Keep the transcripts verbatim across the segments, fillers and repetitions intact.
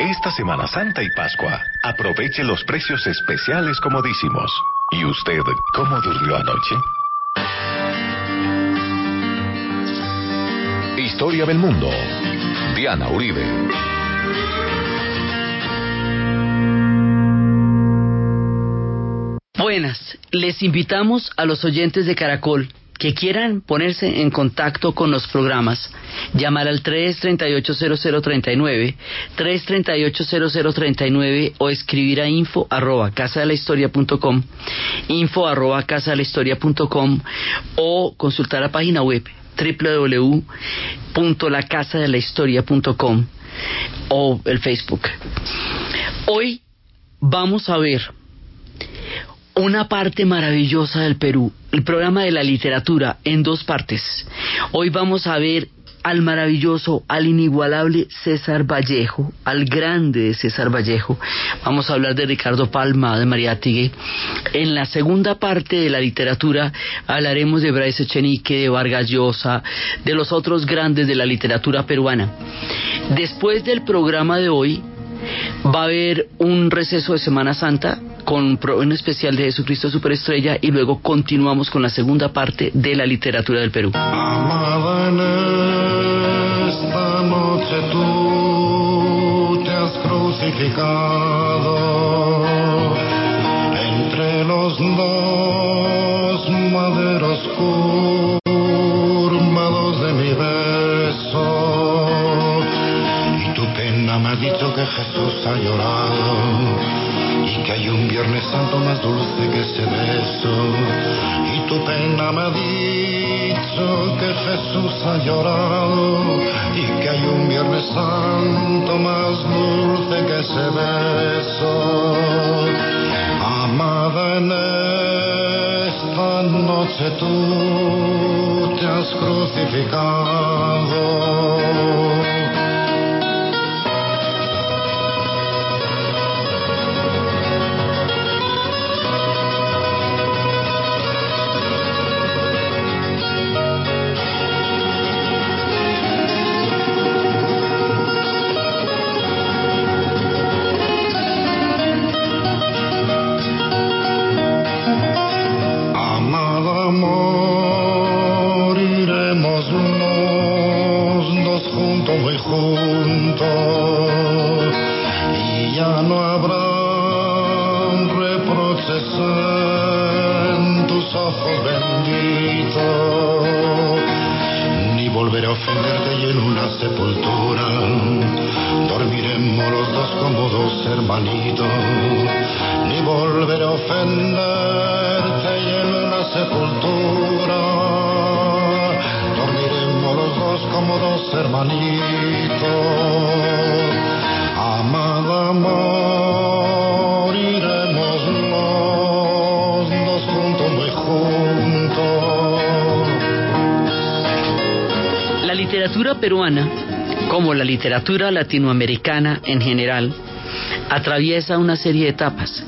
Esta Semana Santa y Pascua, aproveche los precios especiales comodísimos. ¿Y usted cómo durmió anoche? Historia del Mundo. Diana Uribe. Buenas, les invitamos a los oyentes de Caracol que quieran ponerse en contacto con los programas, llamar al tres tres ocho cero cero tres nueve, tres tres ocho cero cero tres nueve o escribir a info arroba casadelahistoria.com, info arroba casadelahistoria.com o consultar la página web doble u doble u doble u punto la casa de la historia punto com o el Facebook. Hoy vamos a ver una parte maravillosa del Perú, el programa de la literatura en dos partes. Hoy vamos a ver al maravilloso, al inigualable César Vallejo, al grande César Vallejo. Vamos a hablar de Ricardo Palma, de Mariátegui. En la segunda parte de la literatura hablaremos de Bryce Echenique, de Vargas Llosa, de los otros grandes de la literatura peruana. Después del programa de hoy va a haber un receso de Semana Santa con un especial de Jesucristo Superestrella y luego continuamos con la segunda parte de la literatura del Perú. Amaban esta noche, tú te has crucificado entre los dos maderos curvados de mi verso, y tu pena me ha dicho que Jesús ha llorado, y que hay un Viernes Santo más dulce que ese beso, y tu pena me ha dicho que Jesús ha llorado, y que hay un Viernes Santo más dulce que ese beso. Amada, en esta noche tú te has crucificado. Peruana, como la literatura latinoamericana en general, atraviesa una serie de etapas.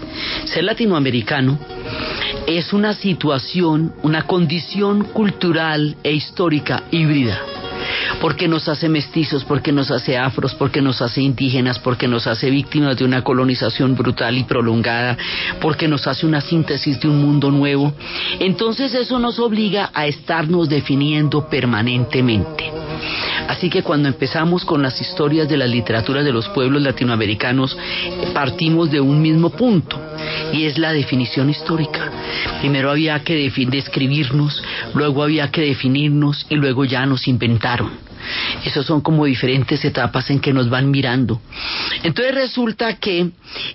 Ser latinoamericano es una situación, una condición cultural e histórica híbrida, porque nos hace mestizos, porque nos hace afros, porque nos hace indígenas, porque nos hace víctimas de una colonización brutal y prolongada, porque nos hace una síntesis de un mundo nuevo. Entonces eso nos obliga a estarnos definiendo permanentemente. Así que cuando empezamos con las historias de las literaturas de los pueblos latinoamericanos, partimos de un mismo punto, y es la definición histórica. Primero había que describirnos, luego había que definirnos, y luego ya nos inventaron. Esas son como diferentes etapas en que nos van mirando. Entonces resulta que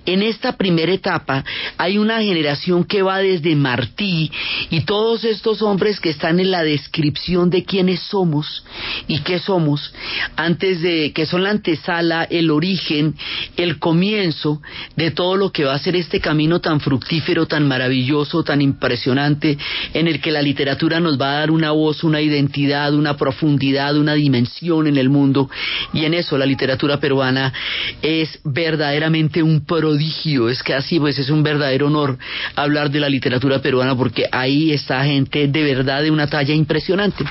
en esta primera etapa hay una generación que va desde Martí y todos estos hombres que están en la descripción de quiénes somos y qué somos, antes de que son la antesala, el origen, el comienzo de todo lo que va a ser este camino tan fructífero, tan maravilloso, tan impresionante, en el que la literatura nos va a dar una voz, una identidad, una profundidad, una dimensión dimensión en el mundo, y en eso la literatura peruana es verdaderamente un prodigio. Es casi, pues, es un verdadero honor hablar de la literatura peruana, porque ahí está gente de verdad de una talla impresionante.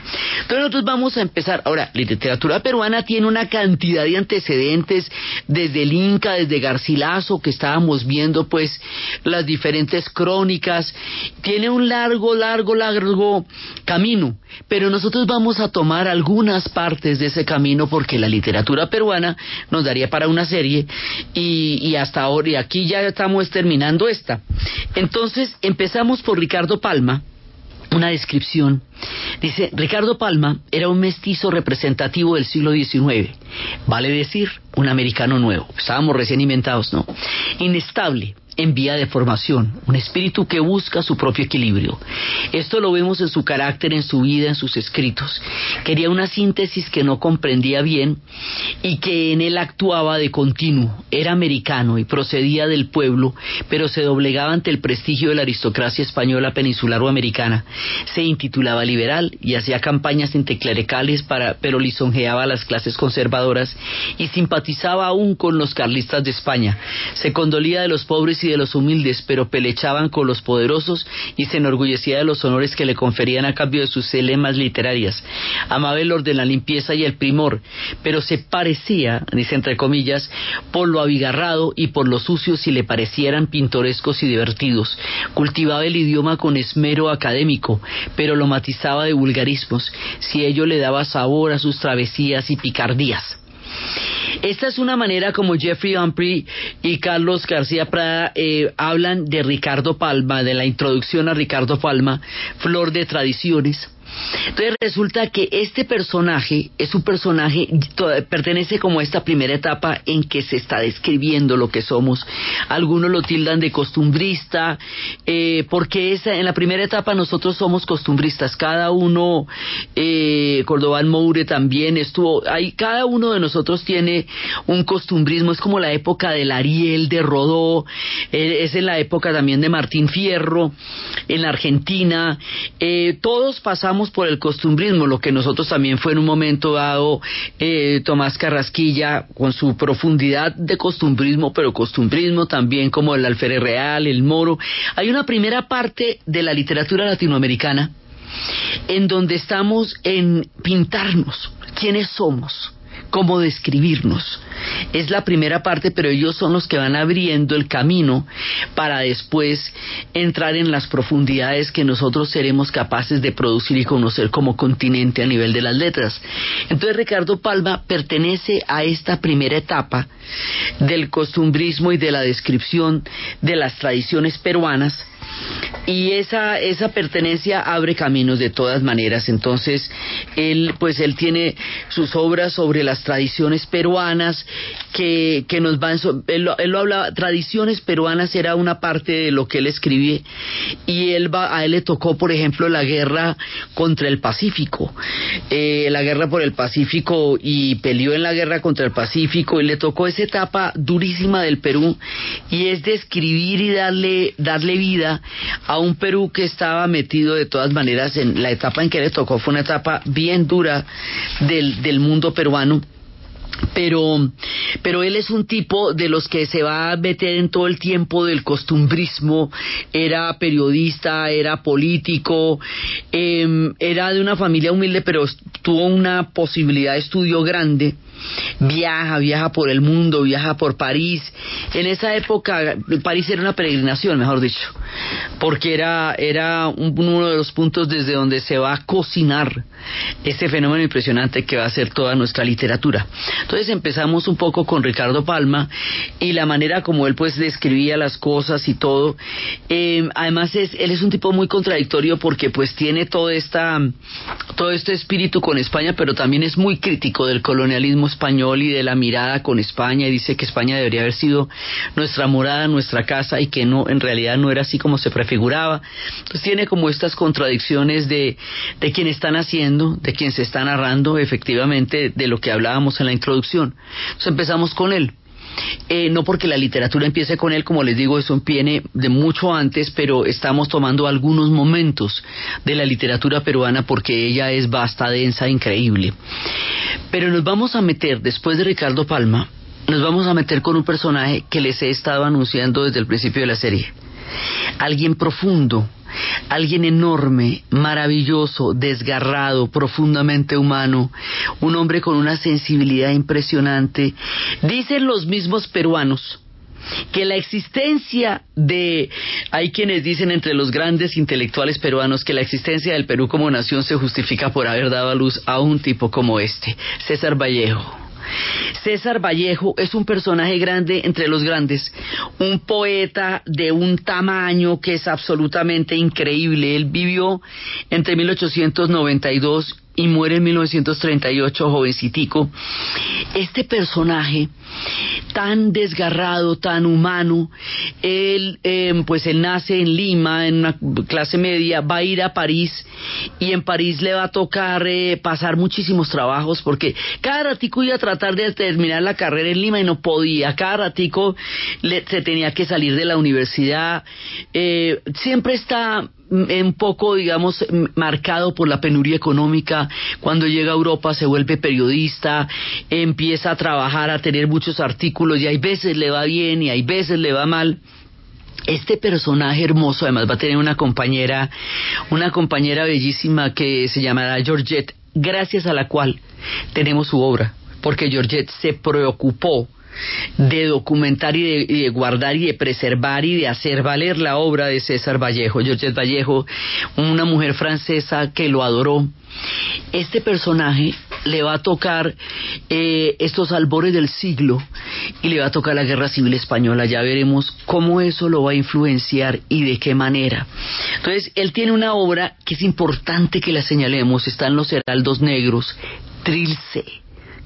Entonces nosotros vamos a empezar. Ahora, la literatura peruana tiene una cantidad de antecedentes desde el Inca, desde Garcilaso, que estábamos viendo pues las diferentes crónicas. Tiene un largo, largo, largo camino, pero nosotros vamos a tomar algunas partes de ese camino, porque la literatura peruana nos daría para una serie, y, y hasta ahora, y aquí ya estamos terminando esta. Entonces empezamos por Ricardo Palma. Una descripción. Dice, Ricardo Palma era un mestizo representativo del siglo diecinueve, vale decir, un americano nuevo, estábamos recién inventados, ¿no? Inestable, en vía de formación, un espíritu que busca su propio equilibrio. Esto lo vemos en su carácter, en su vida, en sus escritos. Quería una síntesis que no comprendía bien y que en él actuaba de continuo. Era americano y procedía del pueblo, pero se doblegaba ante el prestigio de la aristocracia española, peninsular o americana. Se intitulaba liberal y hacía campañas anticlericales, para, pero lisonjeaba a las clases conservadoras y simpatizaba aún con los carlistas de España. Se condolía de los pobres y de los humildes, pero pelechaban con los poderosos y se enorgullecía de los honores que le conferían a cambio de sus lemas literarias. Amaba el orden, la limpieza y el primor, pero se parecía, dice entre comillas, por lo abigarrado y por lo sucio, si le parecieran pintorescos y divertidos. Cultivaba el idioma con esmero académico, pero lo matizaba de vulgarismos, si ello le daba sabor a sus travesías y picardías. Esta es una manera como Jeffrey Humphrey y Carlos García Prada eh, hablan de Ricardo Palma, de la introducción a Ricardo Palma, Flor de Tradiciones. Entonces resulta que este personaje es un personaje, pertenece como a esta primera etapa en que se está describiendo lo que somos. Algunos lo tildan de costumbrista, eh, porque esa, en la primera etapa nosotros somos costumbristas, cada uno, eh, Cordobán Moure también estuvo, ahí, cada uno de nosotros tiene un costumbrismo. Es como la época del Ariel, de Rodó, eh, es en la época también de Martín Fierro, en la Argentina, eh, todos pasamos por el costumbrismo, lo que nosotros también fue en un momento dado eh, Tomás Carrasquilla, con su profundidad de costumbrismo, pero costumbrismo también como el Alférez Real, el Moro. Hay una primera parte de la literatura latinoamericana en donde estamos en pintarnos quiénes somos, cómo describirnos. Es la primera parte, pero ellos son los que van abriendo el camino para después entrar en las profundidades que nosotros seremos capaces de producir y conocer como continente a nivel de las letras. Entonces Ricardo Palma pertenece a esta primera etapa del costumbrismo y de la descripción de las tradiciones peruanas, y esa esa pertenencia abre caminos de todas maneras. Entonces él pues él tiene sus obras sobre las tradiciones peruanas que que nos van, él, él lo hablaba, tradiciones peruanas era una parte de lo que él escribe, y él va a él le tocó, por ejemplo, la guerra contra el Pacífico, eh, la guerra por el Pacífico, y peleó en la guerra contra el Pacífico, y le tocó esa etapa durísima del Perú, y es describir y darle darle vida a un Perú que estaba metido de todas maneras en la etapa en que le tocó. Fue una etapa bien dura del, del mundo peruano, pero pero él es un tipo de los que se va a meter en todo el tiempo del costumbrismo. Era periodista, era político, eh, era de una familia humilde, pero tuvo una posibilidad de estudio grande. Viaja, viaja por el mundo, viaja por París. En esa época París era una peregrinación, mejor dicho, porque era, era un, uno de los puntos desde donde se va a cocinar este fenómeno impresionante que va a ser toda nuestra literatura. Entonces empezamos un poco con Ricardo Palma y la manera como él pues describía las cosas y todo. Eh, además es, él es un tipo muy contradictorio, porque pues tiene todo esta todo este espíritu con España, pero también es muy crítico del colonialismo español y de la mirada con España, y dice que España debería haber sido nuestra morada, nuestra casa, y que no, en realidad no era así como se prefiguraba. Entonces tiene como estas contradicciones de, de quien están haciendo, de quien se está narrando, efectivamente, de lo que hablábamos en la introducción. Entonces empezamos con él. Eh, no porque la literatura empiece con él, como les digo, eso viene de mucho antes, pero estamos tomando algunos momentos de la literatura peruana porque ella es vasta, densa, increíble. Pero nos vamos a meter, después de Ricardo Palma, nos vamos a meter con un personaje que les he estado anunciando desde el principio de la serie. Alguien profundo, alguien enorme, maravilloso, desgarrado, profundamente humano, un hombre con una sensibilidad impresionante. Dicen los mismos peruanos que la existencia de... hay quienes dicen entre los grandes intelectuales peruanos que la existencia del Perú como nación se justifica por haber dado a luz a un tipo como este, César Vallejo. César Vallejo es un personaje grande entre los grandes, un poeta de un tamaño que es absolutamente increíble. Él vivió entre mil ochocientos noventa y dos y muere en mil novecientos treinta y ocho, jovencitico. Este personaje tan desgarrado, tan humano, él eh, pues él nace en Lima, en una clase media, va a ir a París, y en París le va a tocar eh, pasar muchísimos trabajos, porque cada ratico iba a tratar de terminar la carrera en Lima y no podía, cada ratico le, se tenía que salir de la universidad, eh, siempre está... un poco, digamos, marcado por la penuria económica. Cuando llega a Europa se vuelve periodista, empieza a trabajar, a tener muchos artículos, y hay veces le va bien y hay veces le va mal. Este personaje hermoso, además, va a tener una compañera, una compañera bellísima que se llamará Georgette, gracias a la cual tenemos su obra, porque Georgette se preocupó de documentar y de, y de guardar y de preservar y de hacer valer la obra de César Vallejo. Georgette Vallejo, una mujer francesa que lo adoró. Este personaje le va a tocar eh, estos albores del siglo, y le va a tocar la Guerra Civil Española. Ya veremos cómo eso lo va a influenciar y de qué manera. Entonces, él tiene una obra que es importante que la señalemos. Está en Los Heraldos Negros, Trilce,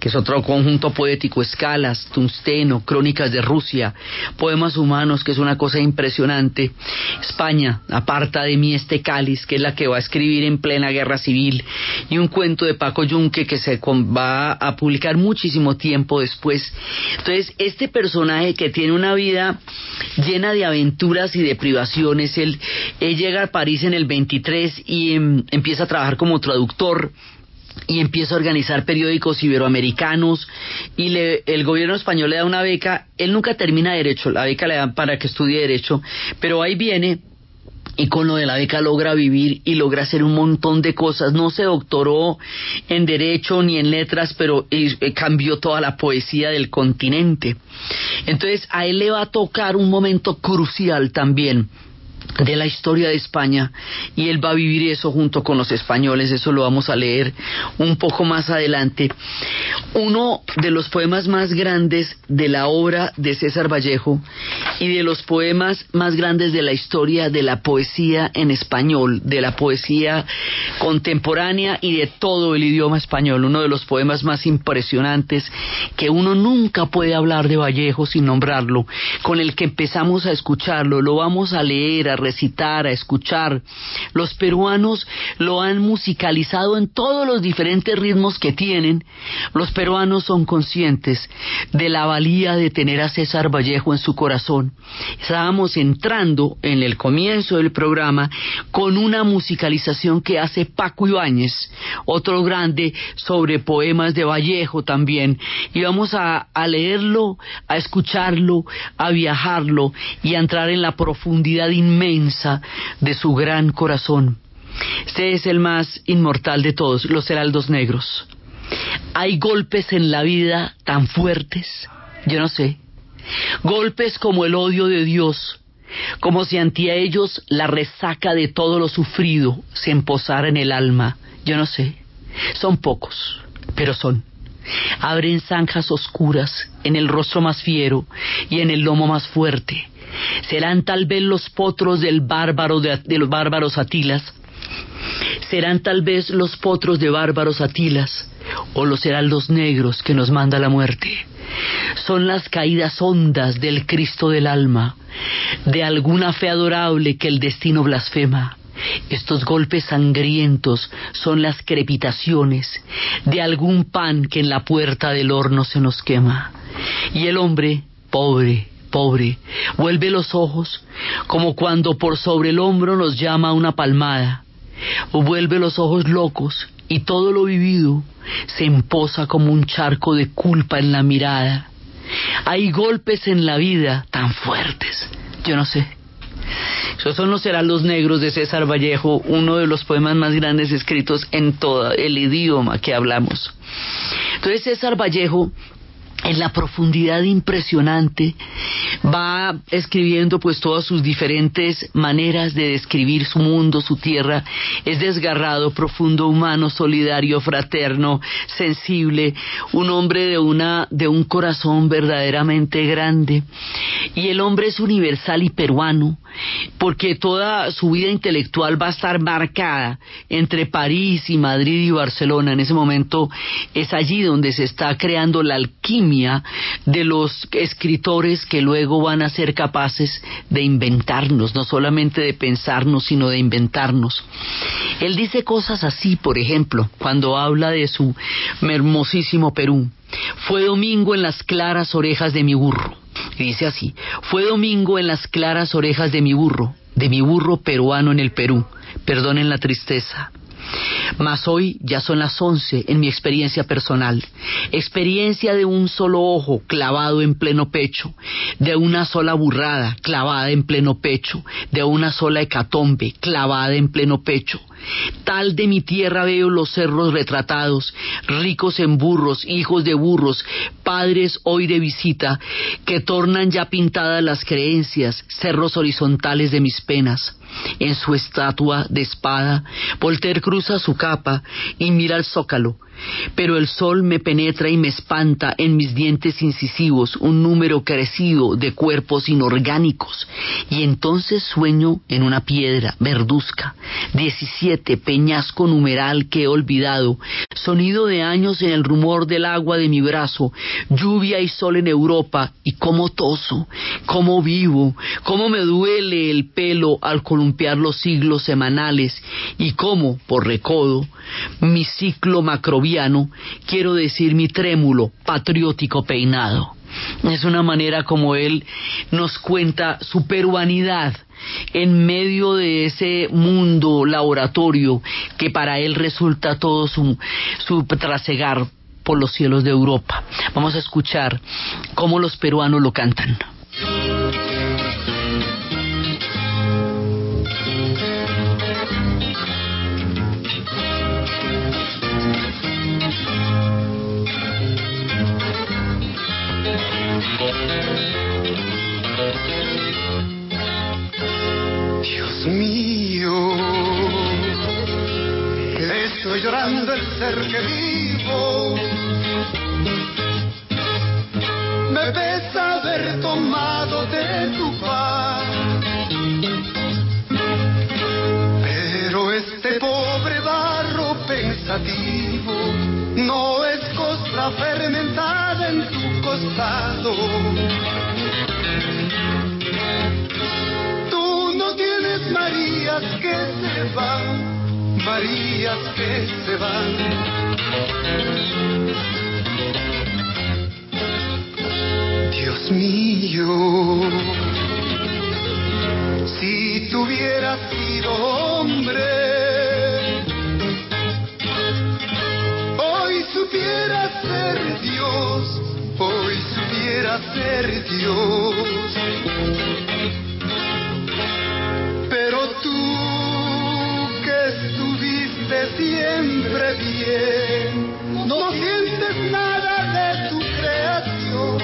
que es otro conjunto poético, Escalas, Tungsteno, Crónicas de Rusia, Poemas Humanos, que es una cosa impresionante, España, Aparta de mí este cáliz, que es la que va a escribir en plena guerra civil, y un cuento de Paco Yunque que se va a publicar muchísimo tiempo después. Entonces, este personaje que tiene una vida llena de aventuras y de privaciones, él, él llega a París en el veintitrés y em, empieza a trabajar como traductor, y empieza a organizar periódicos iberoamericanos, y le, el gobierno español le da una beca. Él nunca termina Derecho, la beca le dan para que estudie Derecho, pero ahí viene, y con lo de la beca logra vivir y logra hacer un montón de cosas. No se doctoró en Derecho ni en Letras, pero eh, cambió toda la poesía del continente. Entonces, a él le va a tocar un momento crucial también de la historia de España, y él va a vivir eso junto con los españoles. Eso lo vamos a leer un poco más adelante. Uno de los poemas más grandes de la obra de César Vallejo, y de los poemas más grandes de la historia de la poesía en español, de la poesía contemporánea y de todo el idioma español, uno de los poemas más impresionantes, que uno nunca puede hablar de Vallejo sin nombrarlo, con el que empezamos a escucharlo. Lo vamos a leer, a recitar, a escuchar. Los peruanos lo han musicalizado en todos los diferentes ritmos que tienen. Los peruanos son conscientes de la valía de tener a César Vallejo en su corazón. Estábamos entrando en el comienzo del programa con una musicalización que hace Paco Ibáñez, otro grande, sobre poemas de Vallejo también, y vamos a, a leerlo, a escucharlo, a viajarlo y a entrar en la profundidad inmensa de su gran corazón. Este es el más inmortal de todos, Los Heraldos Negros. Hay golpes en la vida tan fuertes, yo no sé, golpes como el odio de Dios, como si ante ellos la resaca de todo lo sufrido se emposara en el alma, yo no sé. Son pocos, pero son. Abren zanjas oscuras en el rostro más fiero y en el lomo más fuerte. Serán tal vez los potros del bárbaro de, de los bárbaros Atilas, serán tal vez los potros de bárbaros Atilas, o los heraldos negros que nos manda la muerte. Son las caídas hondas del Cristo del alma, de alguna fe adorable que el destino blasfema. Estos golpes sangrientos son las crepitaciones de algún pan que en la puerta del horno se nos quema. Y el hombre pobre, pobre, vuelve los ojos, como cuando por sobre el hombro nos llama una palmada, o vuelve los ojos locos, y todo lo vivido se empoza como un charco de culpa en la mirada. Hay golpes en la vida tan fuertes, yo no sé. Esos son Los Heraldos Negros de César Vallejo, uno de los poemas más grandes escritos en todo el idioma que hablamos. Entonces César Vallejo, en la profundidad impresionante, va escribiendo pues todas sus diferentes maneras de describir su mundo, su tierra. Es desgarrado, profundo, humano, solidario, fraterno, sensible, un hombre de una de un corazón verdaderamente grande. Y el hombre es universal y peruano, porque toda su vida intelectual va a estar marcada entre París y Madrid y Barcelona. En ese momento es allí donde se está creando la alquimia de los escritores que luego van a ser capaces de inventarnos, no solamente de pensarnos, sino de inventarnos. Él dice cosas así, por ejemplo, cuando habla de su hermosísimo Perú. Fue domingo en las claras orejas de mi burro. Y dice así: fue domingo en las claras orejas de mi burro, de mi burro peruano en el Perú. Perdonen la tristeza. Mas hoy ya son las once en mi experiencia personal, experiencia de un solo ojo clavado en pleno pecho, de una sola burrada clavada en pleno pecho, de una sola hecatombe clavada en pleno pecho. Tal de mi tierra veo los cerros retratados, ricos en burros, hijos de burros, padres hoy de visita, que tornan ya pintadas las creencias, cerros horizontales de mis penas. En su estatua de espada, Volter cruza su capa y mira al zócalo, pero el sol me penetra y me espanta en mis dientes incisivos un número crecido de cuerpos inorgánicos, y entonces sueño en una piedra verduzca, diecisiete, peñasco numeral que he olvidado, sonido de años en el rumor del agua de mi brazo, lluvia y sol en Europa, y cómo toso, cómo vivo, cómo me duele el pelo al columpiar los siglos semanales, y cómo, por recodo, mi ciclo macrobiano, quiero decir mi trémulo, patriótico peinado. Es una manera como él nos cuenta su peruanidad en medio de ese mundo laboratorio que para él resulta todo su, su trasegar por los cielos de Europa. Vamos a escuchar cómo los peruanos lo cantan. Dios mío, estoy llorando el ser que vivo. Me pesa haber tomado de tu paz, pero este pobre barro pensativo no es costra fermentada en tu costado. Tienes Marías que se van, Marías que se van. Dios mío, si tú hubieras sido hombre, hoy supieras ser Dios, hoy supieras ser Dios. Pero tú, que estuviste siempre bien, no sientes nada de tu creación.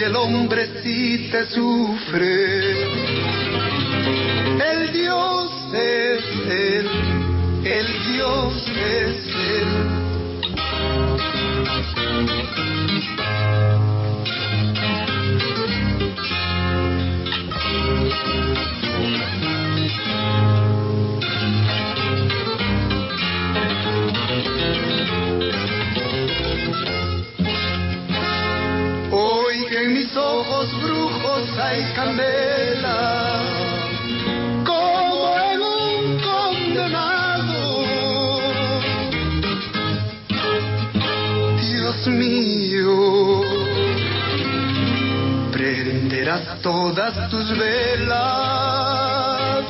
Y el hombre sí te sufre. El Dios es Él, el Dios es Él. Hoy que en mis ojos brujos hay candela, como en un condenado. Dios mío, prenderás todas tus velas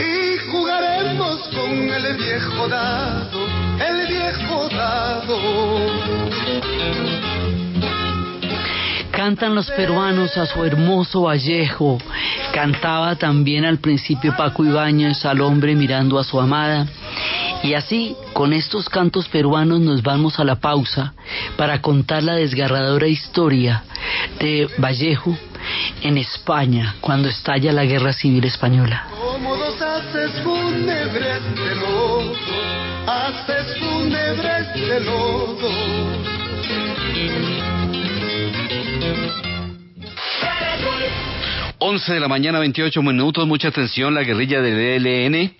y jugaremos con el viejo dado, el viejo dado. Cantan los peruanos a su hermoso Vallejo. Cantaba también al principio Paco Ibáñez al hombre mirando a su amada. Y así, con estos cantos peruanos nos vamos a la pausa para contar la desgarradora historia de Vallejo en España cuando estalla la Guerra Civil Española. Como dos haces fúnebres de lodo, haces fúnebres de lodo. once de la mañana, veintiocho minutos, mucha atención, la guerrilla del E L N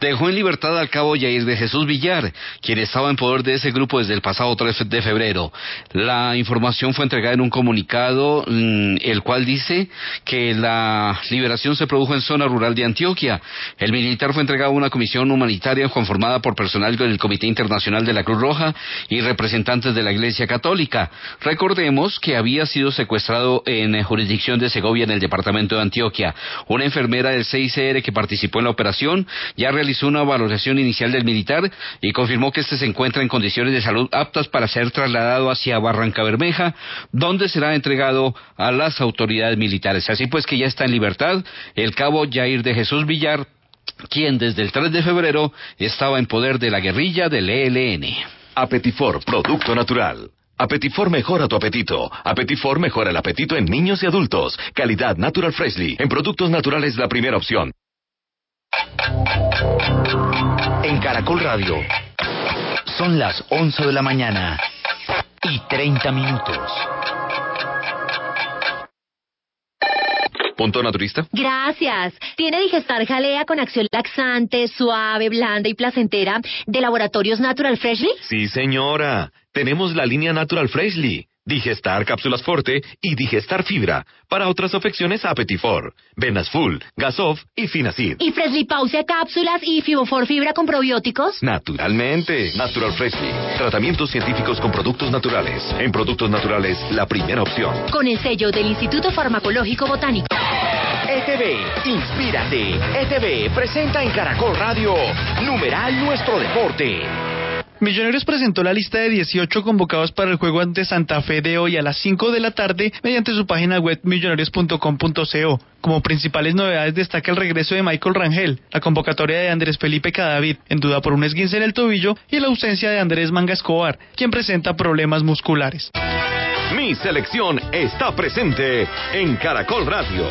dejó en libertad al cabo Jair de Jesús Villar, quien estaba en poder de ese grupo desde el pasado tres de febrero. La información fue entregada en un comunicado, el cual dice que la liberación se produjo en zona rural de Antioquia. El militar fue entregado a una comisión humanitaria conformada por personal del Comité Internacional de la Cruz Roja y representantes de la Iglesia Católica. Recordemos que había sido secuestrado en jurisdicción de Segovia, en el departamento de Antioquia. Una enfermera del C I C R que participó en la operación ya realizó una valoración inicial del militar y confirmó que este se encuentra en condiciones de salud aptas para ser trasladado hacia Barranca Bermeja, donde será entregado a las autoridades militares. Así pues que ya está en libertad el cabo Jair de Jesús Villar, quien desde el tres de febrero estaba en poder de la guerrilla del E L N. Apetifor, producto natural. Apetifor mejora tu apetito. Apetifor mejora el apetito en niños y adultos. Calidad Natural Freshly. En productos naturales la primera opción. En Caracol Radio son las once de la mañana y treinta minutos. ¿Punto naturista? Gracias. Tiene Digestar Jalea con acción laxante, suave, blanda y placentera de Laboratorios Natural Freshly. Sí, señora. Tenemos la línea Natural Freshly, Digestar Cápsulas Forte y Digestar Fibra. Para otras afecciones, Apetifor, Venas Full, Gasof y Finacid. ¿Y Freslipausia Cápsulas y Fibofor Fibra con probióticos? Naturalmente. Natural Freshly. Tratamientos científicos con productos naturales. En productos naturales, la primera opción. Con el sello del Instituto Farmacológico Botánico. E T V, inspírate. E T V presenta en Caracol Radio, numeral Nuestro Deporte. Millonarios presentó la lista de dieciocho convocados para el juego ante Santa Fe de hoy a las cinco de la tarde mediante su página web millonarios punto com punto co. Como principales novedades destaca el regreso de Michael Rangel, la convocatoria de Andrés Felipe Cadavid, en duda por un esguince en el tobillo, y la ausencia de Andrés Manga Escobar, quien presenta problemas musculares. Mi selección está presente en Caracol Radio.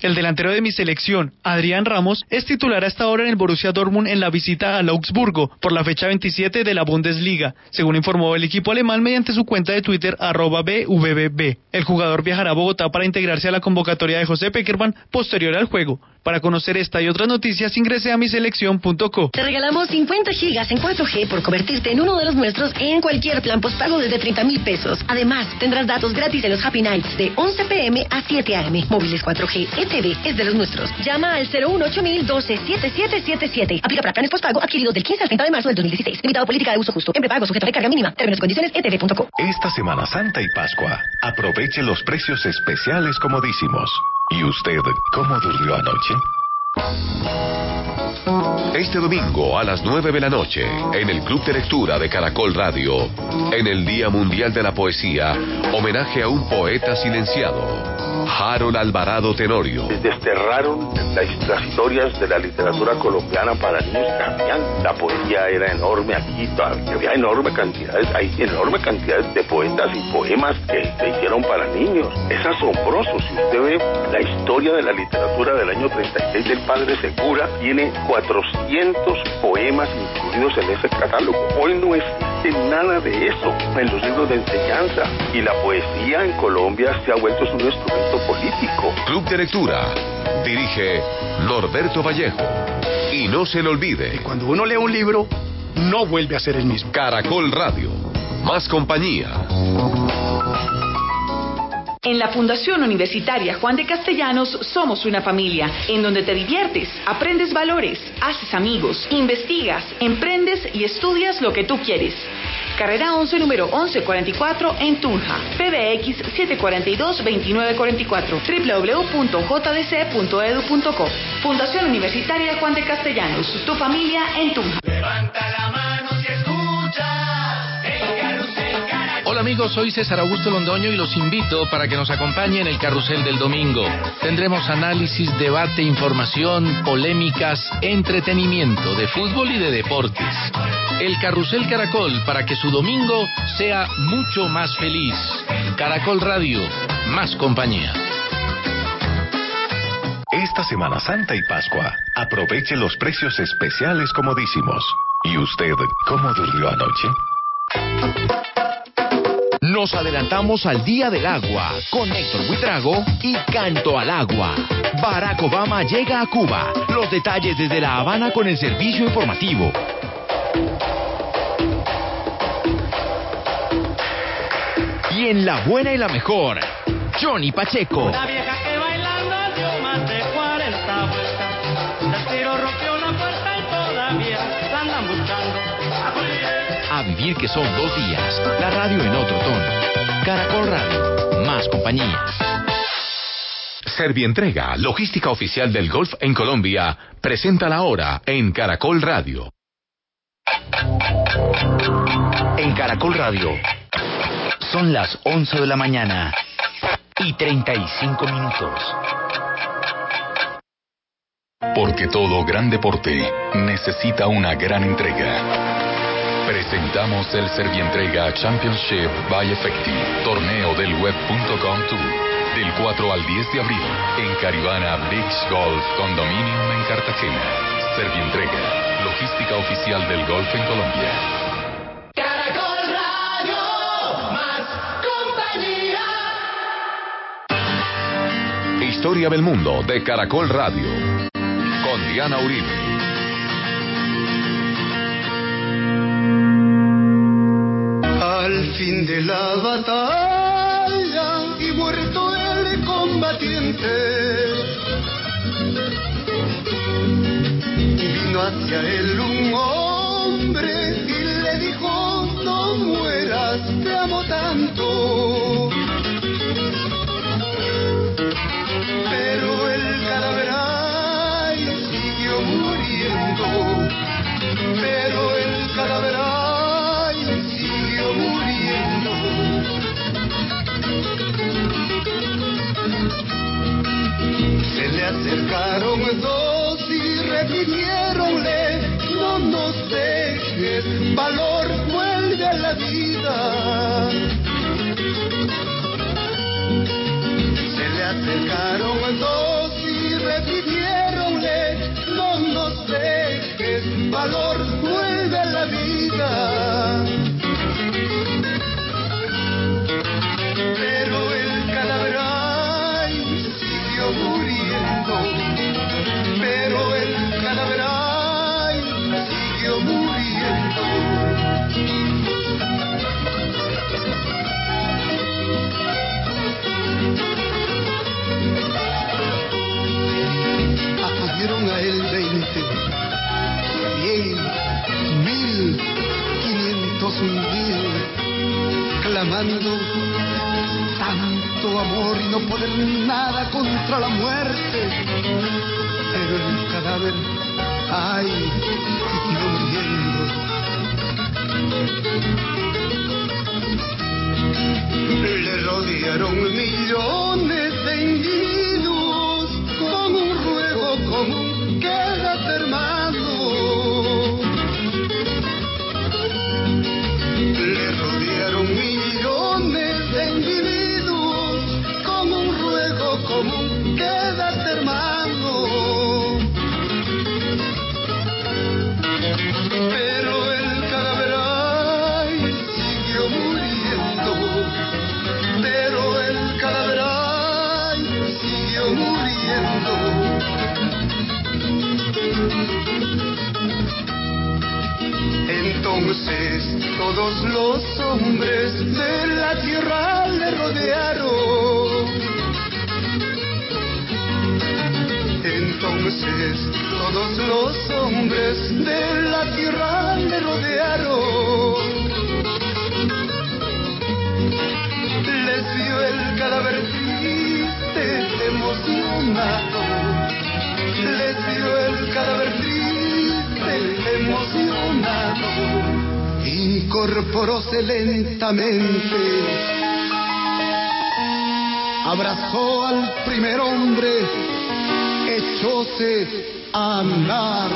El delantero de mi selección, Adrián Ramos, es titular hasta ahora en el Borussia Dortmund en la visita al Augsburgo por la fecha veintisiete de la Bundesliga, según informó el equipo alemán mediante su cuenta de Twitter arroba b v b. El jugador viajará a Bogotá para integrarse a la convocatoria de José Pekerman posterior al juego. Para conocer esta y otras noticias, ingrese a mi selección punto co. Te regalamos cincuenta gigas en cuatro G por convertirte en uno de los nuestros en cualquier plan postpago desde treinta mil pesos. Además, tendrás datos gratis en los Happy Nights de once p m a siete a m Móviles cuatro G E T V es de los nuestros. Llama al cero uno ocho mil doce siete siete siete siete. Aplica para planes postpago adquiridos del quince al treinta de marzo del dos mil dieciséis. Limitado política de uso justo. En prepago sujeto a recarga mínima. Términos y condiciones e t v punto co. Esta Semana Santa y Pascua, aproveche los precios especiales comodísimos. ¿Y usted cómo durmió anoche? Este domingo a las nueve de la noche, en el Club de Lectura de Caracol Radio, en el Día Mundial de la Poesía, homenaje a un poeta silenciado, Harold Alvarado Tenorio. Desterraron las, las historias de la literatura colombiana para niños, cambian. La poesía era enorme aquí, había enorme cantidades, hay enorme cantidades de poetas y poemas que se hicieron para niños. Es asombroso, si usted ve la historia de la literatura del año treinta y seis del Padre Segura, tiene cuatrocientos poemas incluidos en ese catálogo. Hoy no existe nada de eso en los libros de enseñanza, y la poesía en Colombia se ha vuelto un instrumento político. Club de Lectura dirige Norberto Vallejo. Y no se le olvide que cuando uno lee un libro, no vuelve a ser el mismo. Caracol Radio, más compañía. En la Fundación Universitaria Juan de Castellanos somos una familia, en donde te diviertes, aprendes valores, haces amigos, investigas, emprendes y estudias lo que tú quieres. Carrera once, número once cuarenta y cuatro en Tunja. P B X siete cuatro dos, dos nueve cuatro cuatro. doble u doble u doble u punto j d c punto e d u punto c o. Fundación Universitaria Juan de Castellanos. Tu familia en Tunja. Levanta la mano si escuchas el carrusel caracol. Hola amigos, soy César Augusto Londoño y los invito para que nos acompañen en el carrusel del domingo. Tendremos análisis, debate, información, polémicas, entretenimiento de fútbol y de deportes. El Carrusel Caracol, para que su domingo sea mucho más feliz. Caracol Radio, más compañía. Esta Semana Santa y Pascua, aproveche los precios especiales comodísimos. ¿Y usted cómo durmió anoche? Nos adelantamos al Día del Agua con Héctor Buitrago y Canto al Agua. Barack Obama llega a Cuba. Los detalles desde La Habana con el servicio informativo. Y en La Buena y la Mejor, Johnny Pacheco. Una vieja que bailando dio más de cuarenta vueltas. El tiro rompió una puerta y todavía la andan buscando. A vivir que son dos días. La radio en otro tono. Caracol Radio. Más compañía. Servientrega, logística oficial del golf en Colombia, presenta la hora en Caracol Radio. En Caracol Radio son las once de la mañana y treinta y cinco minutos. Porque todo gran deporte necesita una gran entrega. Presentamos el Servientrega Championship by Efecti, torneo del web punto com Tour. Del cuatro al diez de abril, en Caribana Bricks Golf Condominium en Cartagena. Servientrega, logística oficial del golf en Colombia. Caracol Radio, más compañía. Historia del mundo de Caracol Radio, con Diana Uribe. Al fin de la batalla y muerto combatiente, vino hacia él un hombre y le dijo: no mueras, te amo tanto. Pero el cadáver siguió muriendo, pero el cadáver siguió muriendo. Se le acercaron dos y repitiéronle: no nos dejes, valor, vuelve a la vida. Se le acercaron dos y repitiéronle: no nos dejes, valor, vuelve a la vida. Pero el cadáver pero el cadáver siguió muriendo. Acudieron a él veinte, diez, mil, quinientos mil, clamando tanto amor y no poder nada contra la muerte. Pero el cadáver, ay, siguió muriendo. Le rodearon millones de individuos con un ruego común: quédate, hermano. Le rodearon millones de individuos común: quédate, hermano. Pero el cadáver, ay, siguió muriendo. Pero el cadáver, entonces todos los hombres de la tierra le rodearon. Entonces todos los hombres de la tierra le rodearon. Les dio el cadáver triste que hemos nombrado. Les dio el cadáver triste emocionado. Incorporóse lentamente, abrazó al primer hombre, echóse a andar.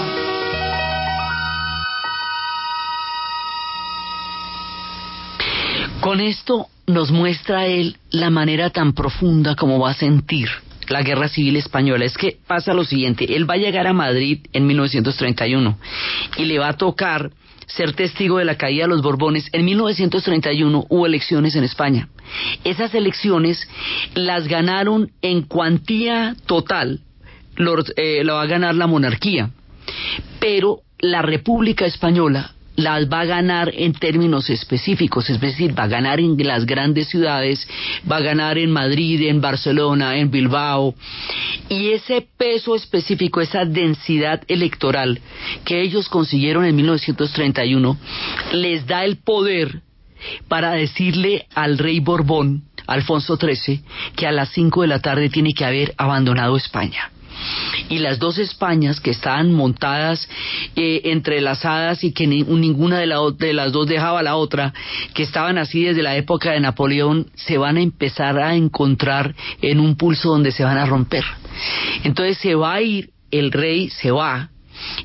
Con esto nos muestra él la manera tan profunda como va a sentir la guerra civil española. Es que pasa lo siguiente: él va a llegar a Madrid en mil novecientos treinta y uno y le va a tocar ser testigo de la caída de los Borbones. En mil novecientos treinta y uno hubo elecciones en España. Esas elecciones las ganaron en cuantía total, lo, eh, lo va a ganar la monarquía, pero la República Española las va a ganar en términos específicos, es decir, va a ganar en las grandes ciudades, va a ganar en Madrid, en Barcelona, en Bilbao, y ese peso específico, esa densidad electoral que ellos consiguieron en mil novecientos treinta y uno, les da el poder para decirle al rey Borbón, Alfonso trece, que a las cinco de la tarde tiene que haber abandonado España. Y las dos Españas que estaban montadas, eh, entrelazadas, y que ni, ninguna de, la, de las dos dejaba la otra, que estaban así desde la época de Napoleón, se van a empezar a encontrar en un pulso donde se van a romper. Entonces se va a ir, el rey se va,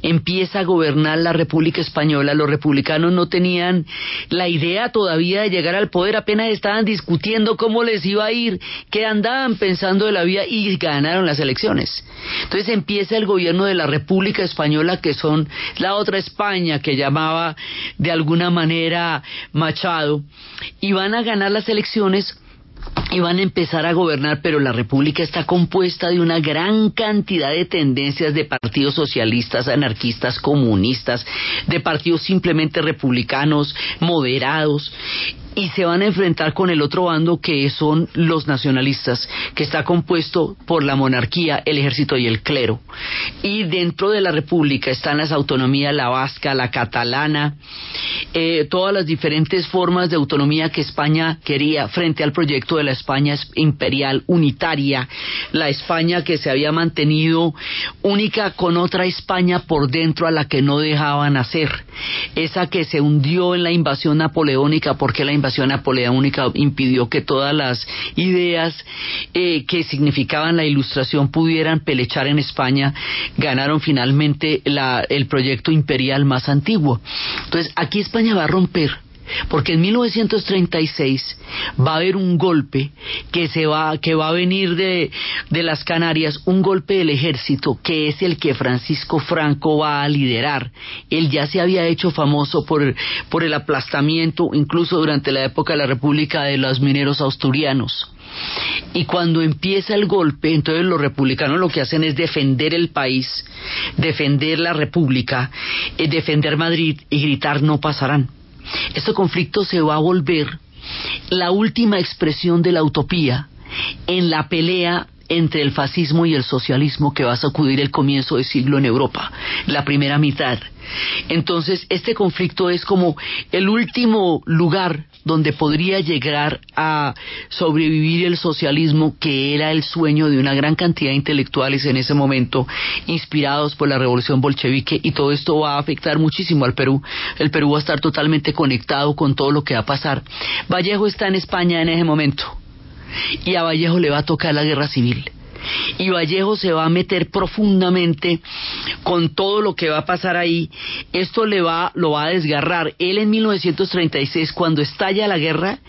empieza a gobernar la República Española. Los republicanos no tenían la idea todavía de llegar al poder, apenas estaban discutiendo cómo les iba a ir, qué andaban pensando de la vida, y ganaron las elecciones. Entonces empieza el gobierno de la República Española, que son la otra España que llamaba de alguna manera Machado, y van a ganar las elecciones y van a empezar a gobernar, pero la república está compuesta de una gran cantidad de tendencias, de partidos socialistas, anarquistas, comunistas, de partidos simplemente republicanos, moderados, y se van a enfrentar con el otro bando, que son los nacionalistas, que está compuesto por la monarquía, el ejército y el clero. Y dentro de la república están las autonomías, la vasca, la catalana, eh, todas las diferentes formas de autonomía que España quería frente al proyecto de la España imperial unitaria, la España que se había mantenido única con otra España por dentro, a la que no dejaban hacer, esa que se hundió en la invasión napoleónica, porque la invasión La invasión napoleónica impidió que todas las ideas eh, que significaban la ilustración pudieran pelechar en España. Ganaron finalmente la, el proyecto imperial más antiguo. Entonces aquí España va a romper, porque en mil novecientos treinta y seis va a haber un golpe que se va que va a venir de, de las Canarias, un golpe del ejército, que es el que Francisco Franco va a liderar. Él ya se había hecho famoso por, por el aplastamiento, incluso durante la época de la República, de los mineros asturianos. Y cuando empieza el golpe, entonces los republicanos lo que hacen es defender el país, defender la República, eh, defender Madrid y gritar: no pasarán. Este conflicto se va a volver la última expresión de la utopía en la pelea entre el fascismo y el socialismo que va a sacudir el comienzo del siglo en Europa, la primera mitad. Entonces este conflicto es como el último lugar donde podría llegar a sobrevivir el socialismo, que era el sueño de una gran cantidad de intelectuales en ese momento, inspirados por la revolución bolchevique. Y todo esto va a afectar muchísimo al Perú. El Perú va a estar totalmente conectado con todo lo que va a pasar. Vallejo está en España en ese momento, y a Vallejo le va a tocar la guerra civil, y Vallejo se va a meter profundamente con todo lo que va a pasar ahí. Esto le va, lo va a desgarrar. Él en mil novecientos treinta y seis, cuando estalla la guerra,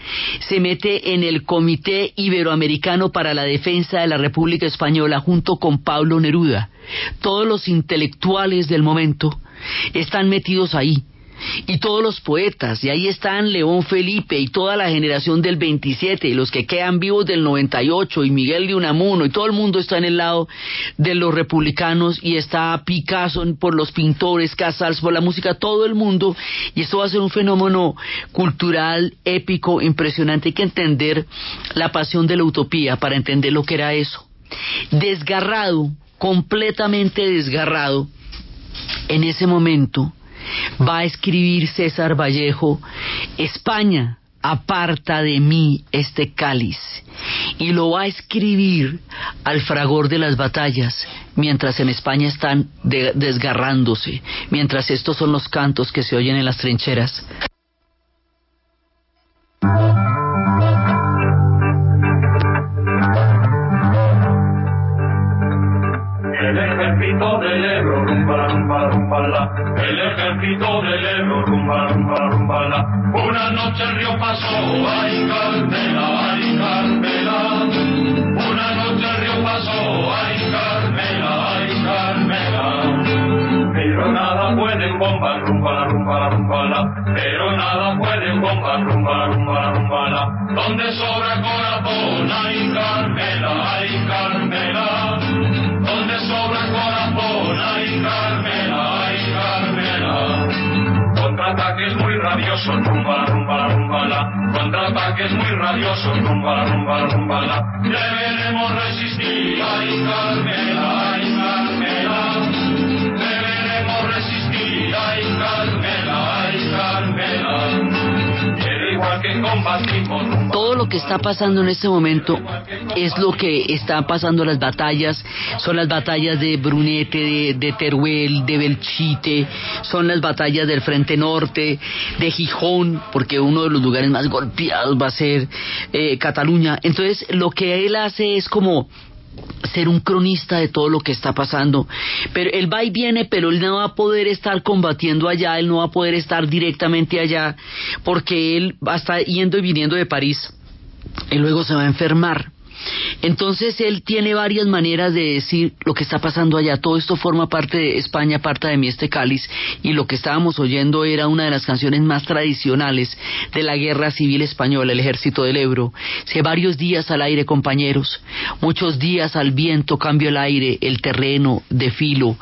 se mete en el Comité Iberoamericano para la Defensa de la República Española, junto con Pablo Neruda. Todos los intelectuales del momento están metidos ahí. y todos los poetas, y ahí están León Felipe y toda la generación del veintisiete y los que quedan vivos del noventa y ocho y Miguel de Unamuno, y todo el mundo está en el lado de los republicanos, y está Picasso por los pintores, Casals por la música, todo el mundo, y esto va a ser un fenómeno cultural épico, impresionante. Hay que entender la pasión de la utopía para entender lo que era eso. Desgarrado, completamente desgarrado, en ese momento va a escribir César Vallejo España, aparta de mí este cáliz, y lo va a escribir al fragor de las batallas, mientras en España están de- desgarrándose, mientras estos son los cantos que se oyen en las trincheras. El ejército del Ebro, rumba, rumba, rumbala. Una noche el río pasó, ay Carmela, ay Carmela. Una noche el río pasó, ay Carmela, ay Carmela. Pero nada pueden bombar, rumba, rumba, rumbala. Pero nada pueden bombar, rumba, rumba, rumbala. Donde sobra corazón, ay Carmela, ay Carmela. Donde sobra corazón, ay Carmela, ay Carmela. Contraataques muy rabiosos, rumba, rumba, rumbala. Contraataques muy rabiosos, rumba, rumba, rumbala. Deberemos resistir, ay Carmela, ay Carmela. Deberemos resistir, ay Carmela, ay Carmela. Era igual que combatimos. Todo lo que está pasando en este momento es lo que está pasando en las batallas, son las batallas de Brunete, de, de Teruel, de Belchite, son las batallas del Frente Norte, de Gijón, porque uno de los lugares más golpeados va a ser eh, Cataluña. Entonces lo que él hace es como ser un cronista de todo lo que está pasando, pero él va y viene, pero él no va a poder estar combatiendo allá, él no va a poder estar directamente allá, porque él va a estar yendo y viniendo de París, y luego se va a enfermar. Entonces él tiene varias maneras de decir lo que está pasando allá. Todo esto forma parte de España, aparta de mí este cáliz, y lo que estábamos oyendo era una de las canciones más tradicionales de la Guerra Civil Española, el Ejército del Ebro. Hace varios días al aire, compañeros, muchos días al viento, cambio el aire, el terreno de filo,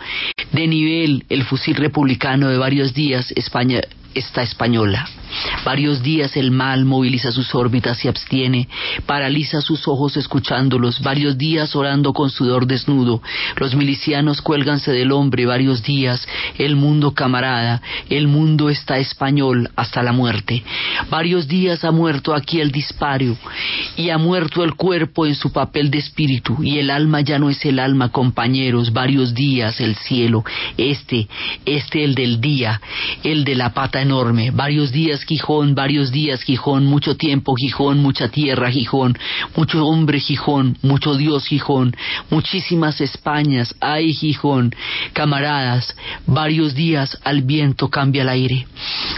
de nivel, el fusil republicano de varios días, España está española. Varios días el mal moviliza sus órbitas y abstiene, paraliza sus ojos escuchándolos, varios días orando con sudor desnudo, los milicianos cuélganse del hombre, varios días el mundo camarada, el mundo está español hasta la muerte. Varios días ha muerto aquí el disparo y ha muerto el cuerpo en su papel de espíritu, y el alma ya no es el alma, compañeros. Varios días el cielo, este, este el del día, el de la pata enorme. Varios días Gijón, varios días Gijón, mucho tiempo Gijón, mucha tierra Gijón, mucho hombre Gijón, mucho Dios Gijón, muchísimas Españas, ay Gijón, camaradas. Varios días al viento cambia el aire.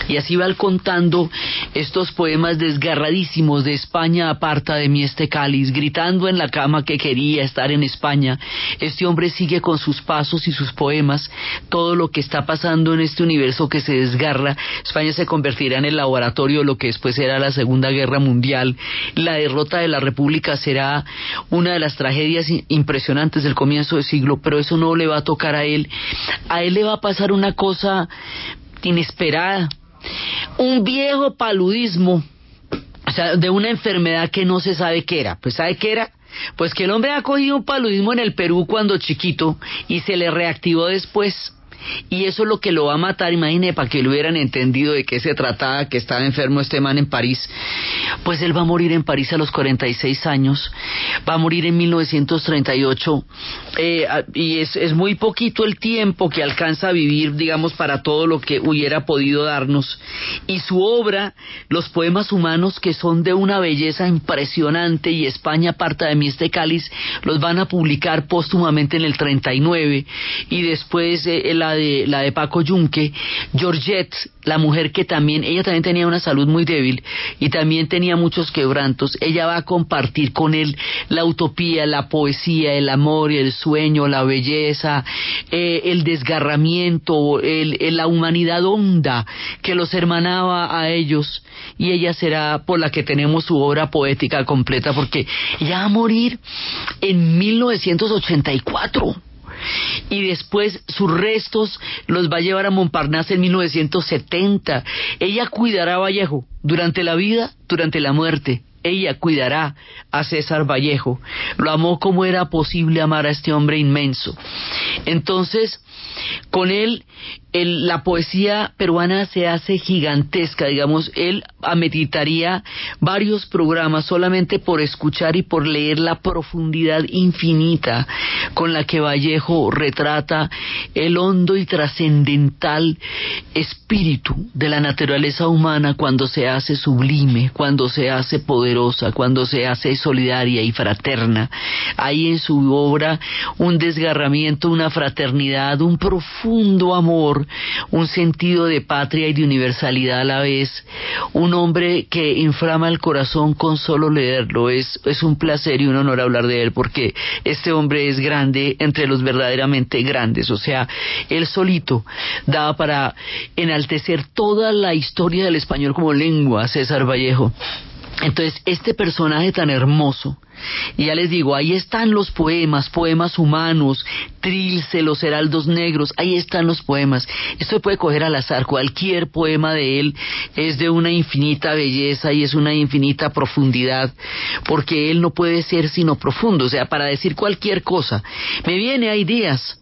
Y así va contando estos poemas desgarradísimos de España, aparta de mí este cáliz, gritando en la cama que quería estar en España. Este hombre sigue con sus pasos y sus poemas todo lo que está pasando en este universo que se desgarra. España se convertirá en el laboratorio de lo que después será la Segunda Guerra Mundial. La derrota de la República será una de las tragedias impresionantes del comienzo del siglo, pero eso no le va a tocar a él. A él le va a pasar una cosa inesperada, un viejo paludismo, o sea, de una enfermedad que no se sabe qué era. Pues ¿sabe qué era? Pues que el hombre ha cogido un paludismo en el Perú cuando chiquito y se le reactivó después. Y eso es lo que lo va a matar. Imagínate, para que lo hubieran entendido de qué se trataba, que estaba enfermo este man en París. Pues él va a morir en París a los cuarenta y seis años, va a morir en mil novecientos treinta y ocho, eh, y es, es muy poquito el tiempo que alcanza a vivir, digamos, para todo lo que hubiera podido darnos. Y su obra, los poemas humanos, que son de una belleza impresionante, y España, aparta de mí este cáliz, los van a publicar póstumamente en el treinta y nueve, y después eh, la la de la de Paco Yunque, Georgette, la mujer que también, ella también tenía una salud muy débil y también tenía muchos quebrantos, ella va a compartir con él la utopía, la poesía, el amor, el sueño, la belleza, eh, el desgarramiento, el, el, la humanidad honda que los hermanaba a ellos, y ella será por la que tenemos su obra poética completa, porque ella va a morir en mil novecientos ochenta y cuatro. Y después sus restos los va a llevar a Montparnasse en mil novecientos setenta. Ella cuidará a Vallejo durante la vida, durante la muerte. Ella cuidará a César Vallejo. Lo amó como era posible amar a este hombre inmenso. Entonces, con él, él la poesía peruana se hace gigantesca, digamos. Él ameritaría varios programas solamente por escuchar y por leer la profundidad infinita con la que Vallejo retrata el hondo y trascendental espíritu de la naturaleza humana cuando se hace sublime, cuando se hace poderosa, cuando se hace solidaria y fraterna. Hay en su obra un desgarramiento, una fraternidad, un profundo amor, un sentido de patria y de universalidad a la vez, un hombre que inflama el corazón con solo leerlo. Es, es un placer y un honor hablar de él, porque este hombre es grande entre los verdaderamente grandes. O sea, él solito daba para enaltecer toda la historia del español como lengua, César Vallejo. Entonces, este personaje tan hermoso, y ya les digo, ahí están los poemas, Poemas Humanos, Trilce, Los Heraldos Negros, ahí están los poemas. Esto se puede coger al azar, cualquier poema de él es de una infinita belleza y es una infinita profundidad, porque él no puede ser sino profundo. O sea, para decir cualquier cosa, me viene, hay días,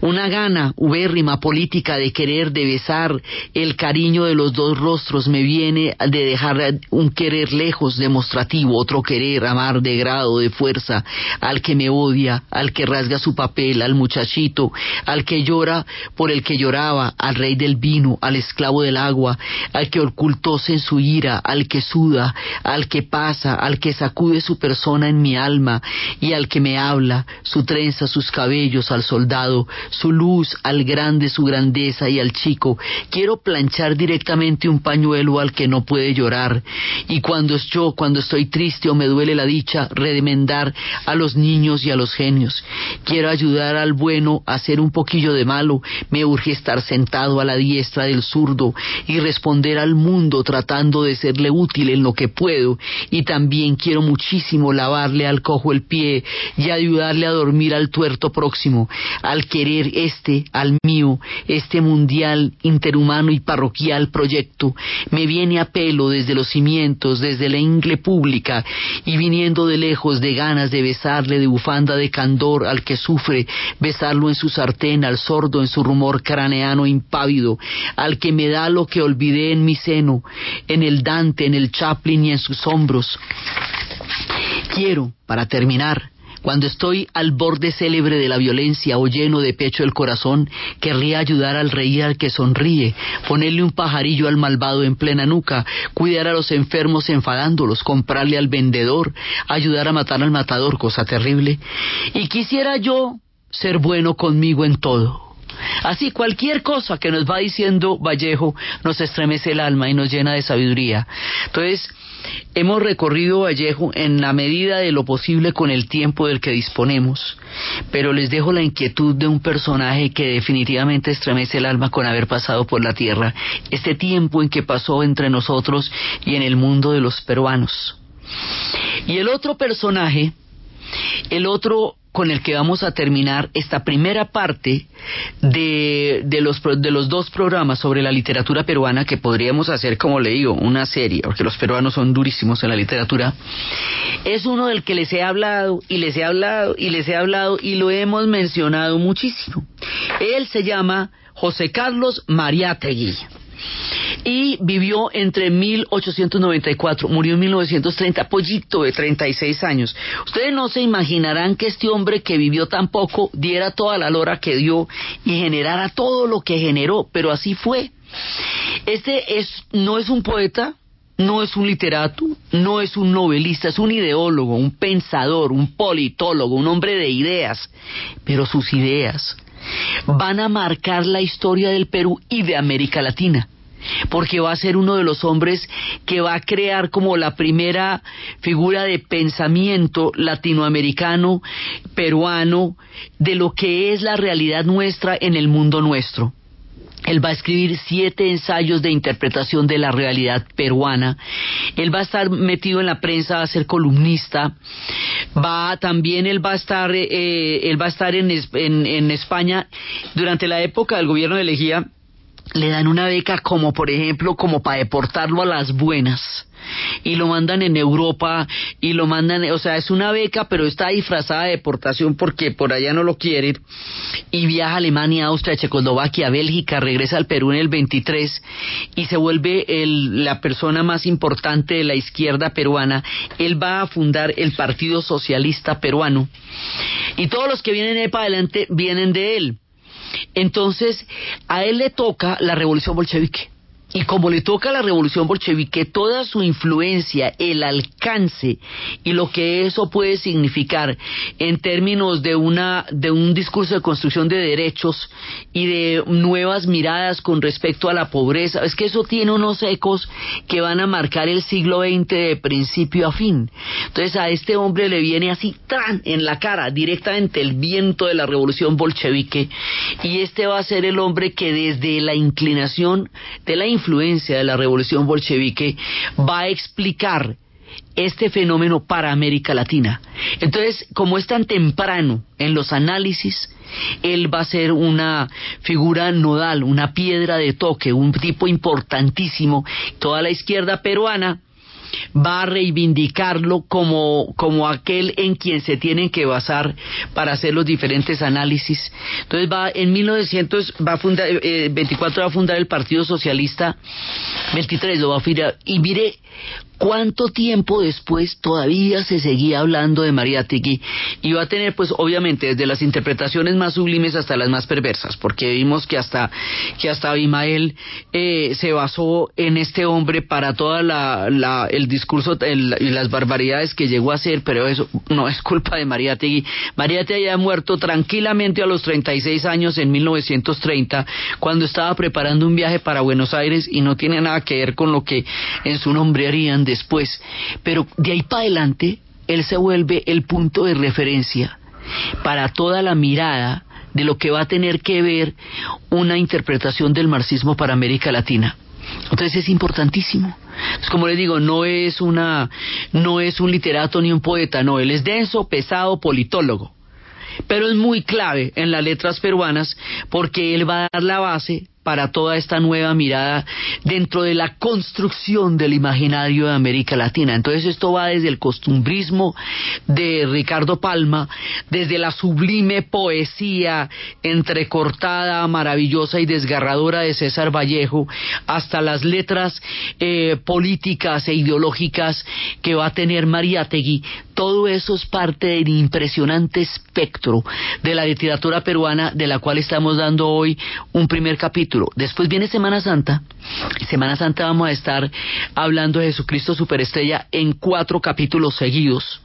una gana ubérrima, política, de querer, de besar el cariño de los dos rostros, me viene de dejar un querer lejos, demostrativo, otro querer, amar de grado, de fuerza, al que me odia, al que rasga su papel, al muchachito, al que llora por el que lloraba, al rey del vino, al esclavo del agua, al que ocultóse en su ira, al que suda, al que pasa, al que sacude su persona en mi alma, y al que me habla, su trenza, sus cabellos, al soldado, su luz, al grande, su grandeza, y al chico. Quiero planchar directamente un pañuelo al que no puede llorar, y cuando yo, cuando estoy triste o me duele la dicha, remendar a los niños y a los genios. Quiero ayudar al bueno a hacer un poquillo de malo, me urge estar sentado a la diestra del zurdo y responder al mundo tratando de serle útil en lo que puedo, y también quiero muchísimo lavarle al cojo el pie y ayudarle a dormir al tuerto próximo, al querer este, al mío, este mundial, interhumano y parroquial proyecto, me viene a pelo desde los cimientos, desde la ingle pública, y viniendo de lejos, de ganas de besarle, de bufanda de candor al que sufre, besarlo en su sartén, al sordo en su rumor craneano impávido, al que me da lo que olvidé en mi seno, en el Dante, en el Chaplin y en sus hombros. Quiero, para terminar, cuando estoy al borde célebre de la violencia o lleno de pecho el corazón, querría ayudar al reír al que sonríe, ponerle un pajarillo al malvado en plena nuca, cuidar a los enfermos enfadándolos, comprarle al vendedor, ayudar a matar al matador, cosa terrible. Y quisiera yo ser bueno conmigo en todo. Así, cualquier cosa que nos va diciendo Vallejo nos estremece el alma y nos llena de sabiduría. Entonces, hemos recorrido Vallejo en la medida de lo posible con el tiempo del que disponemos, pero les dejo la inquietud de un personaje que definitivamente estremece el alma con haber pasado por la tierra, este tiempo en que pasó entre nosotros y en el mundo de los peruanos. Y el otro personaje, el otro con el que vamos a terminar esta primera parte de, de, los, de los dos programas sobre la literatura peruana, que podríamos hacer, como le digo, una serie, porque los peruanos son durísimos en la literatura, es uno del que les he hablado, y les he hablado, y les he hablado, y lo hemos mencionado muchísimo. Él se llama José Carlos Mariátegui, y vivió entre mil ochocientos noventa y cuatro, murió en mil novecientos treinta, pollito de treinta y seis años. Ustedes no se imaginarán que este hombre que vivió tan poco diera toda la lora que dio y generara todo lo que generó, pero así fue. Este es, no es un poeta, no es un literato, no es un novelista, es un ideólogo, un pensador, un politólogo, un hombre de ideas, pero sus ideas van a marcar la historia del Perú y de América Latina, porque va a ser uno de los hombres que va a crear como la primera figura de pensamiento latinoamericano, peruano, de lo que es la realidad nuestra en el mundo nuestro. Él va a escribir siete ensayos de interpretación de la realidad peruana. Él va a estar metido en la prensa, va a ser columnista. Va también él va a estar eh, él va a estar en, en, en España durante la época del gobierno de Leguía. Le dan una beca como, por ejemplo, como para deportarlo a las buenas. Y lo mandan en Europa, y lo mandan, o sea, es una beca, pero está disfrazada de deportación porque por allá no lo quieren. Y viaja a Alemania, Austria, Checoslovaquia, Bélgica, regresa al Perú en el veintitrés y se vuelve el, la persona más importante de la izquierda peruana. Él va a fundar el Partido Socialista Peruano. Y todos los que vienen de ahí para adelante vienen de él. Entonces, a él le toca la revolución bolchevique. Y como le toca la revolución bolchevique, toda su influencia, el alcance y lo que eso puede significar en términos de una de un discurso de construcción de derechos y de nuevas miradas con respecto a la pobreza, es que eso tiene unos ecos que van a marcar el siglo veinte de principio a fin. Entonces a este hombre le viene así, ¡tran!, en la cara, directamente el viento de la revolución bolchevique, y este va a ser el hombre que desde la inclinación de la influencia influencia de la revolución bolchevique va a explicar este fenómeno para América Latina. Entonces, como es tan temprano en los análisis, él va a ser una figura nodal, una piedra de toque, un tipo importantísimo. Toda la izquierda peruana va a reivindicarlo como, como aquel en quien se tienen que basar para hacer los diferentes análisis. Entonces va en mil novecientos va a fundar, eh, veinticuatro va a fundar el Partido Socialista, veintitrés lo va a fundar, y mire cuánto tiempo después todavía se seguía hablando de Mariátegui, y va a tener pues obviamente desde las interpretaciones más sublimes hasta las más perversas, porque vimos que hasta que hasta Abimael eh, se basó en este hombre para toda la, la el discurso el, y las barbaridades que llegó a hacer, pero eso no es culpa de Mariátegui. Mariátegui ha muerto tranquilamente a los treinta y seis años en mil novecientos treinta, cuando estaba preparando un viaje para Buenos Aires, y no tiene nada que ver con lo que en su nombre harían después. Pero de ahí para adelante, él se vuelve el punto de referencia para toda la mirada de lo que va a tener que ver una interpretación del marxismo para América Latina. Entonces es importantísimo. Entonces, como les digo, no es una, no es un literato ni un poeta, no, él es denso, pesado, politólogo, pero es muy clave en las letras peruanas porque él va a dar la base para toda esta nueva mirada dentro de la construcción del imaginario de América Latina. Entonces esto va desde el costumbrismo de Ricardo Palma, desde la sublime poesía entrecortada, maravillosa y desgarradora de César Vallejo, hasta las letras eh, políticas e ideológicas que va a tener Mariátegui. Todo eso es parte del impresionante espectro de la literatura peruana, de la cual estamos dando hoy un primer capítulo. Después viene Semana Santa. En Semana Santa vamos a estar hablando de Jesucristo Superestrella en cuatro capítulos seguidos.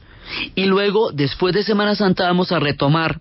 Y luego, después de Semana Santa, vamos a retomar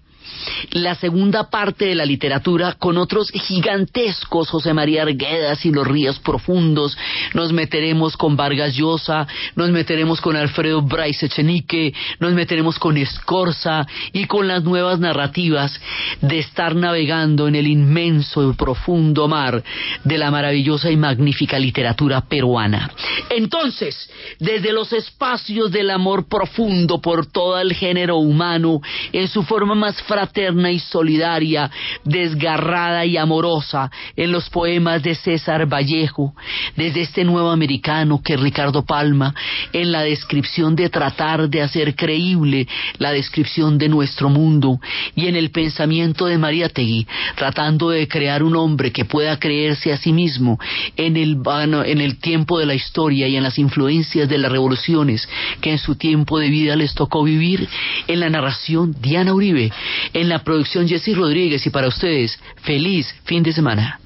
la segunda parte de la literatura con otros gigantescos, José María Arguedas y los Ríos Profundos. Nos meteremos con Vargas Llosa, nos meteremos con Alfredo Bryce Echenique, nos meteremos con Escorza y con las nuevas narrativas de estar navegando en el inmenso y profundo mar de la maravillosa y magnífica literatura peruana. Entonces, desde los espacios del amor profundo por todo el género humano, en su forma más fraterna y solidaria, desgarrada y amorosa, en los poemas de César Vallejo, desde este nuevo americano que es Ricardo Palma, en la descripción de tratar de hacer creíble la descripción de nuestro mundo, y en el pensamiento de Mariátegui, tratando de crear un hombre que pueda creerse a sí mismo en el, en el tiempo de la historia y en las influencias de las revoluciones que en su tiempo de vida les tocó vivir. En la narración, Diana Uribe. En la producción, Jessy Rodríguez. Y para ustedes, feliz fin de semana.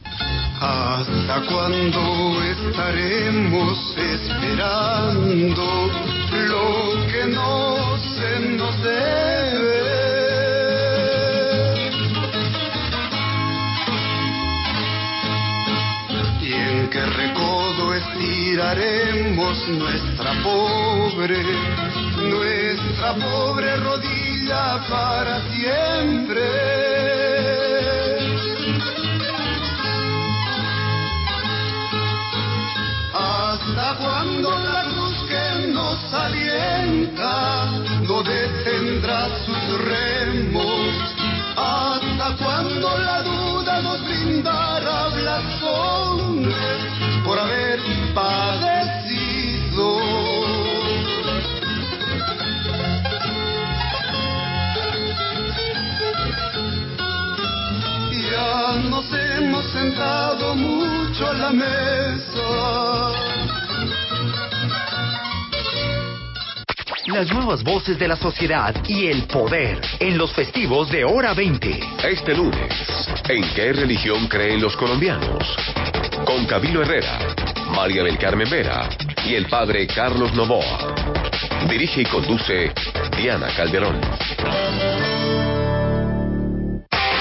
¿Hasta cuándo estaremos esperando lo que no se nos debe? miraremos nuestra pobre, nuestra pobre rodilla para siempre. Hasta cuando la luz que nos alienta no detendrá sus remos, hasta cuando la duda nos brindará blasones por haber padecido. Ya nos hemos sentado mucho a la mesa. Las nuevas voces de la sociedad y el poder en los festivos de Hora veinte. Este lunes, ¿en qué religión creen los colombianos? Con Camilo Herrera, María del Carmen Vera y el padre Carlos Novoa. Dirige y conduce Diana Calderón.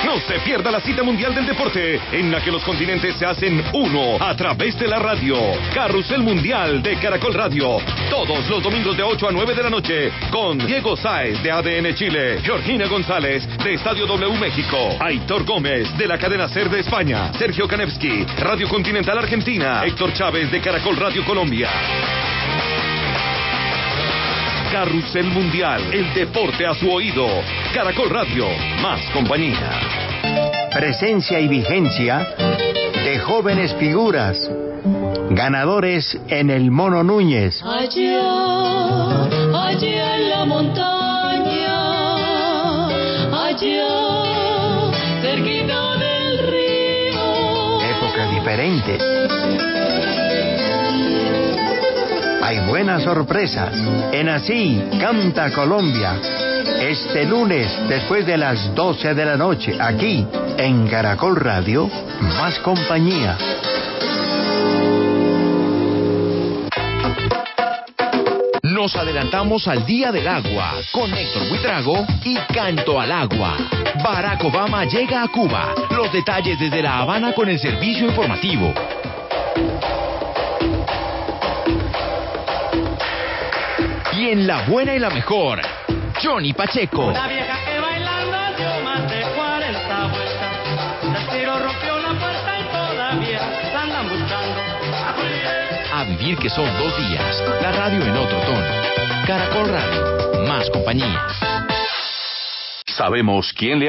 No se pierda la cita mundial del deporte, en la que los continentes se hacen uno a través de la radio. Carrusel Mundial de Caracol Radio, todos los domingos de ocho a nueve de la noche, con Diego Sáez de A D N Chile, Georgina González de Estadio doble u México, Aitor Gómez de la cadena SER de España, Sergio Kanevsky, Radio Continental Argentina, Héctor Chávez de Caracol Radio Colombia. Carrusel Mundial, el deporte a su oído. Caracol Radio, más compañía. Presencia y vigencia de jóvenes figuras, ganadores en el Mono Núñez. Allá, allá en la montaña, allá, cerquita del río. Épocas diferentes. Hay buenas sorpresas en Así Canta Colombia, este lunes después de las doce de la noche, aquí en Caracol Radio, más compañía. Nos adelantamos al Día del Agua con Héctor Buitrago y Canto al Agua. Barack Obama llega a Cuba. Los detalles desde La Habana con el servicio informativo. Y en La Buena y la Mejor, Johnny Pacheco. La vieja que bailaba dio más de cuarenta vueltas. El tiro rompió la puerta y todavía andan buscando. A vivir, que son dos días. La radio en otro tono. Caracol Radio, más compañía. Sabemos quién le ha...